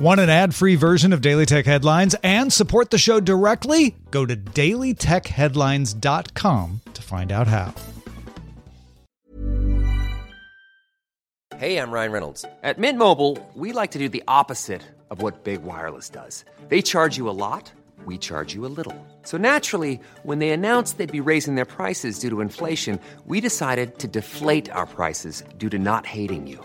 Want an ad-free version of Daily Tech Headlines and support the show directly? Go to DailyTechHeadlines.com to find out how. Hey, I'm Ryan Reynolds. At Mint Mobile, we like to do the opposite of what Big Wireless does. They charge you a lot, we charge you a little. So naturally, when they announced they'd be raising their prices due to inflation, we decided to deflate our prices due to not hating you.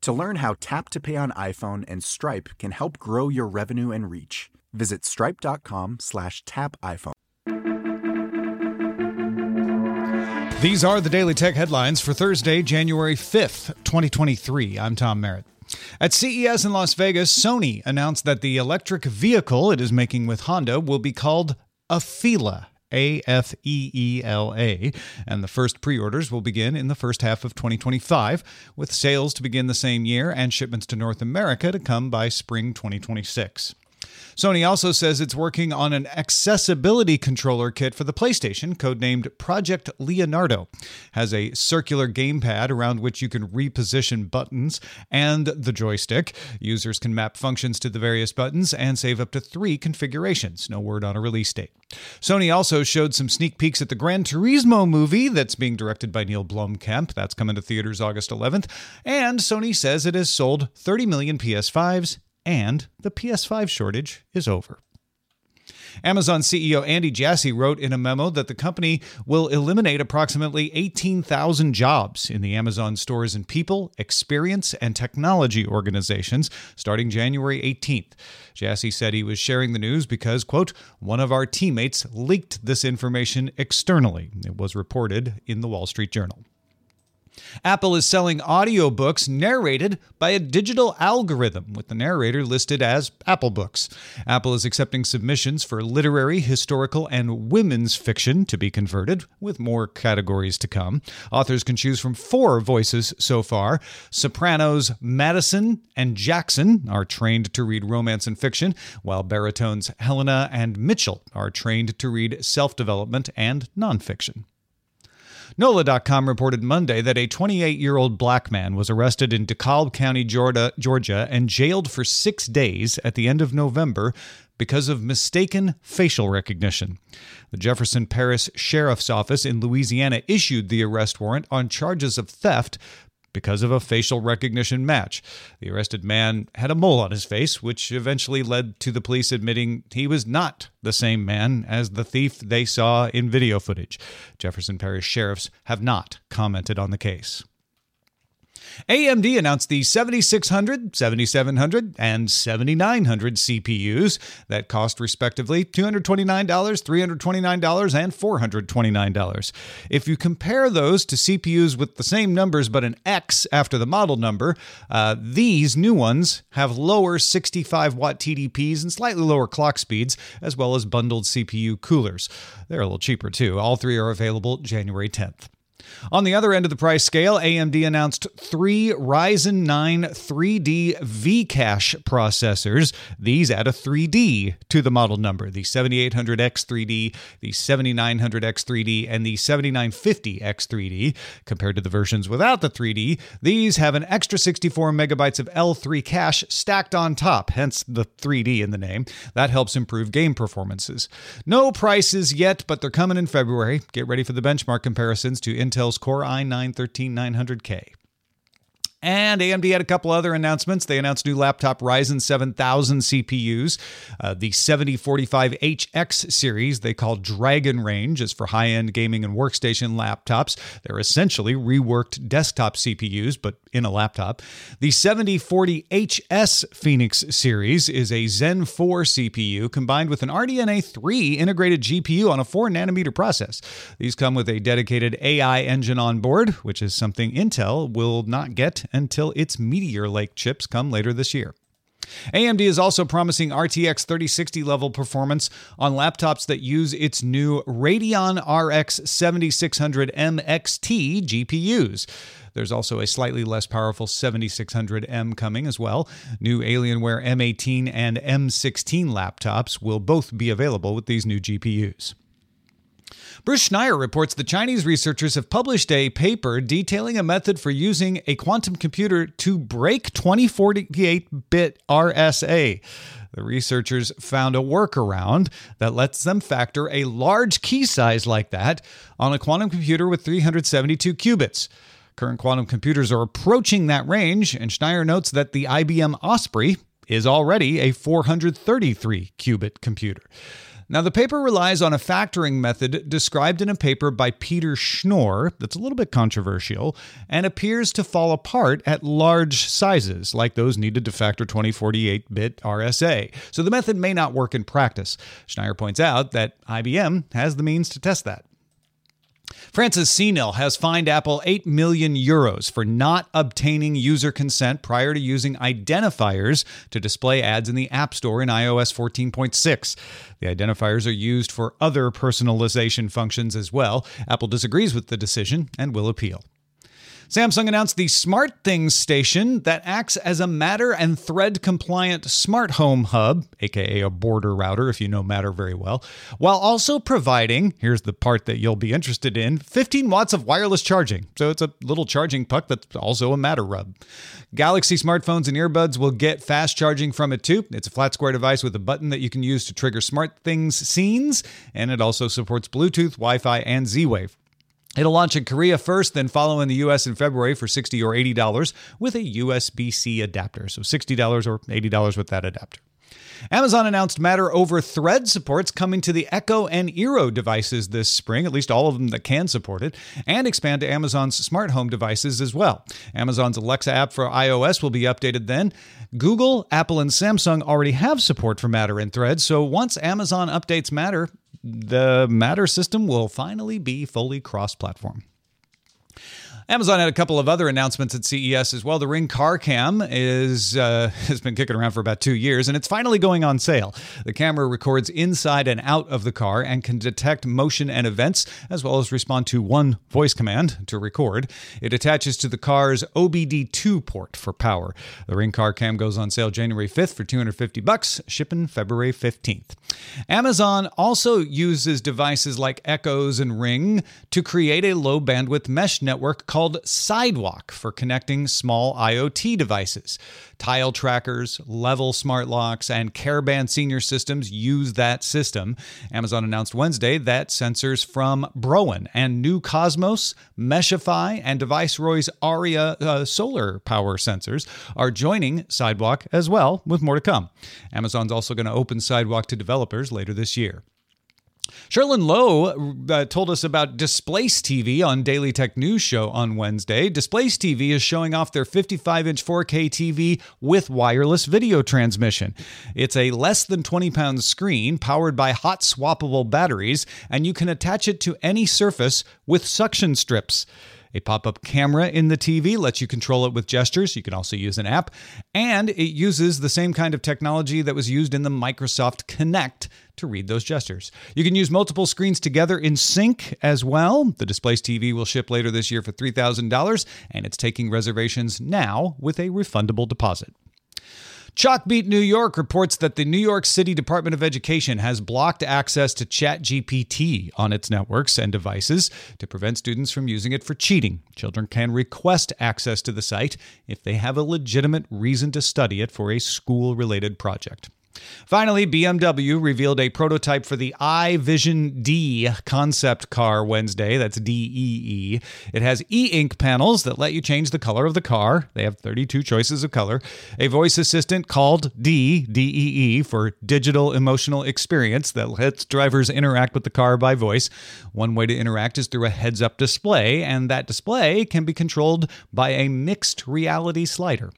To learn how Tap to Pay on iPhone and Stripe can help grow your revenue and reach, visit stripe.com/tapiphone. These are the Daily Tech Headlines for Thursday, January 5th, 2023. I'm Tom Merritt. At CES in Las Vegas, Sony announced that the electric vehicle it is making with Honda will be called Afeela, A-F-E-E-L-A, and the first pre-orders will begin in the first half of 2025, with sales to begin the same year and shipments to North America to come by spring 2026. Sony also says it's working on an accessibility controller kit for the PlayStation, codenamed Project Leonardo. It has a circular gamepad around which you can reposition buttons and the joystick. Users can map functions to the various buttons and save up to 3 configurations. No word on a release date. Sony also showed some sneak peeks at the Gran Turismo movie that's being directed by Neil Blomkamp. That's coming to theaters August 11th. And Sony says it has sold 30 million PS5s. And the PS5 shortage is over. Amazon CEO Andy Jassy wrote in a memo that the company will eliminate approximately 18,000 jobs in the Amazon stores and people, experience, and technology organizations starting January 18th. Jassy said he was sharing the news because, quote, one of our teammates leaked this information externally. It was reported in the Wall Street Journal. Apple is selling audiobooks narrated by a digital algorithm, with the narrator listed as Apple Books. Apple is accepting submissions for literary, historical, and women's fiction to be converted, with more categories to come. Authors can choose from 4 voices so far. Sopranos Madison and Jackson are trained to read romance and fiction, while baritones Helena and Mitchell are trained to read self-development and nonfiction. Nola.com reported Monday that a 28-year-old black man was arrested in DeKalb County, Georgia, and jailed for 6 days at the end of November because of mistaken facial recognition. The Jefferson Parish Sheriff's Office in Louisiana issued the arrest warrant on charges of theft because of a facial recognition match. The arrested man had a mole on his face, which eventually led to the police admitting he was not the same man as the thief they saw in video footage. Jefferson Parish sheriffs have not commented on the case. AMD announced the 7600, 7700, and 7900 CPUs that cost respectively $229, $329, and $429. If you compare those to CPUs with the same numbers but an X after the model number, these new ones have lower 65-watt TDPs and slightly lower clock speeds, as well as bundled CPU coolers. They're a little cheaper, too. All 3 are available January 10th. On the other end of the price scale, AMD announced 3 Ryzen 9 3D V-Cache processors. These add a 3D to the model number, the 7800X 3D, the 7900X 3D, and the 7950X 3D. Compared to the versions without the 3D, these have an extra 64 megabytes of L3 cache stacked on top, hence the 3D in the name. That helps improve game performances. No prices yet, but they're coming in February. Get ready for the benchmark comparisons to Intel's Core i9-13900K. And AMD had a couple other announcements. They announced new laptop Ryzen 7000 CPUs. The 7045HX series, they call Dragon Range, is for high-end gaming and workstation laptops. They're essentially reworked desktop CPUs, but in a laptop. The 7040HS Phoenix series is a Zen 4 CPU combined with an RDNA 3 integrated GPU on a 4-nanometer process. These come with a dedicated AI engine on board, which is something Intel will not get until its Meteor Lake chips come later this year. AMD is also promising RTX 3060 level performance on laptops that use its new Radeon RX 7600 MXT GPUs. There's also a slightly less powerful 7600M coming as well. New Alienware M18 and M16 laptops will both be available with these new GPUs. Bruce Schneier reports the Chinese researchers have published a paper detailing a method for using a quantum computer to break 2048-bit RSA. The researchers found a workaround that lets them factor a large key size like that on a quantum computer with 372 qubits. Current quantum computers are approaching that range, and Schneier notes that the IBM Osprey is already a 433-qubit computer. Now, the paper relies on a factoring method described in a paper by Peter Schnorr that's a little bit controversial and appears to fall apart at large sizes, like those needed to factor 2048-bit RSA. So the method may not work in practice. Schneier points out that IBM has the means to test that. France's CNIL has fined Apple 8 million euros for not obtaining user consent prior to using identifiers to display ads in the App Store in iOS 14.6. The identifiers are used for other personalization functions as well. Apple disagrees with the decision and will appeal. Samsung announced the SmartThings station that acts as a Matter and Thread-compliant smart home hub, aka a border router if you know Matter very well, while also providing, here's the part that you'll be interested in, 15 watts of wireless charging. So it's a little charging puck that's also a Matter rub. Galaxy smartphones and earbuds will get fast charging from it too. It's a flat square device with a button that you can use to trigger SmartThings scenes, and it also supports Bluetooth, Wi-Fi, and Z-Wave. It'll launch in Korea first, then follow in the U.S. in February for $60 or $80 with a USB-C adapter. So $60 or $80 with that adapter. Amazon announced Matter over Thread supports coming to the Echo and Eero devices this spring, at least all of them that can support it, and expand to Amazon's smart home devices as well. Amazon's Alexa app for iOS will be updated then. Google, Apple, and Samsung already have support for Matter and Thread, so once Amazon updates Matter, the Matter system will finally be fully cross-platform. Amazon had a couple of other announcements at CES as well. The Ring Car Cam has been kicking around for about 2 years, and it's finally going on sale. The camera records inside and out of the car and can detect motion and events, as well as respond to one voice command to record. It attaches to the car's OBD2 port for power. The Ring Car Cam goes on sale January 5th for $250, shipping February 15th. Amazon also uses devices like Echoes and Ring to create a low-bandwidth mesh network called Sidewalk for connecting small IoT devices. Tile trackers, Level smart locks, and Careband senior systems use that system. Amazon announced Wednesday that sensors from Broen and New Cosmos, Meshify, and Deviceroy's Aria solar power sensors are joining Sidewalk as well, with more to come. Amazon's also going to open Sidewalk to developers later this year. Sherlyn Lowe told us about Displace TV on Daily Tech News Show on Wednesday. Displace TV is showing off their 55-inch 4K TV with wireless video transmission. It's a less than 20-pound screen powered by hot swappable batteries, and you can attach it to any surface with suction strips. A pop-up camera in the TV lets you control it with gestures. You can also use an app. And it uses the same kind of technology that was used in the Microsoft Kinect to read those gestures. You can use multiple screens together in sync as well. The Displace TV will ship later this year for $3,000, and it's taking reservations now with a refundable deposit. Chalkbeat New York reports that the New York City Department of Education has blocked access to ChatGPT on its networks and devices to prevent students from using it for cheating. Children can request access to the site if they have a legitimate reason to study it for a school-related project. Finally, BMW revealed a prototype for the iVision D concept car Wednesday. That's DEE. It has e-ink panels that let you change the color of the car. They have 32 choices of color. A voice assistant called D, DEE, for digital emotional experience that lets drivers interact with the car by voice. One way to interact is through a heads-up display, and that display can be controlled by a mixed reality slider.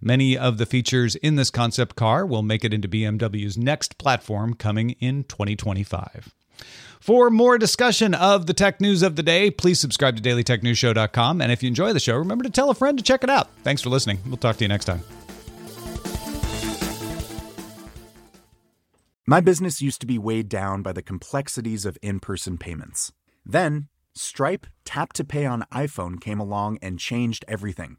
Many of the features in this concept car will make it into BMW's next platform coming in 2025. For more discussion of the tech news of the day, please subscribe to dailytechnewsshow.com. And if you enjoy the show, remember to tell a friend to check it out. Thanks for listening. We'll talk to you next time. My business used to be weighed down by the complexities of in-person payments. Then, Stripe Tap to Pay on iPhone came along and changed everything.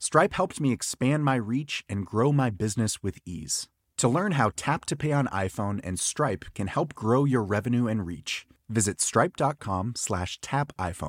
Stripe helped me expand my reach and grow my business with ease. To learn how Tap to Pay on iPhone and Stripe can help grow your revenue and reach, visit stripe.com/tapiphone.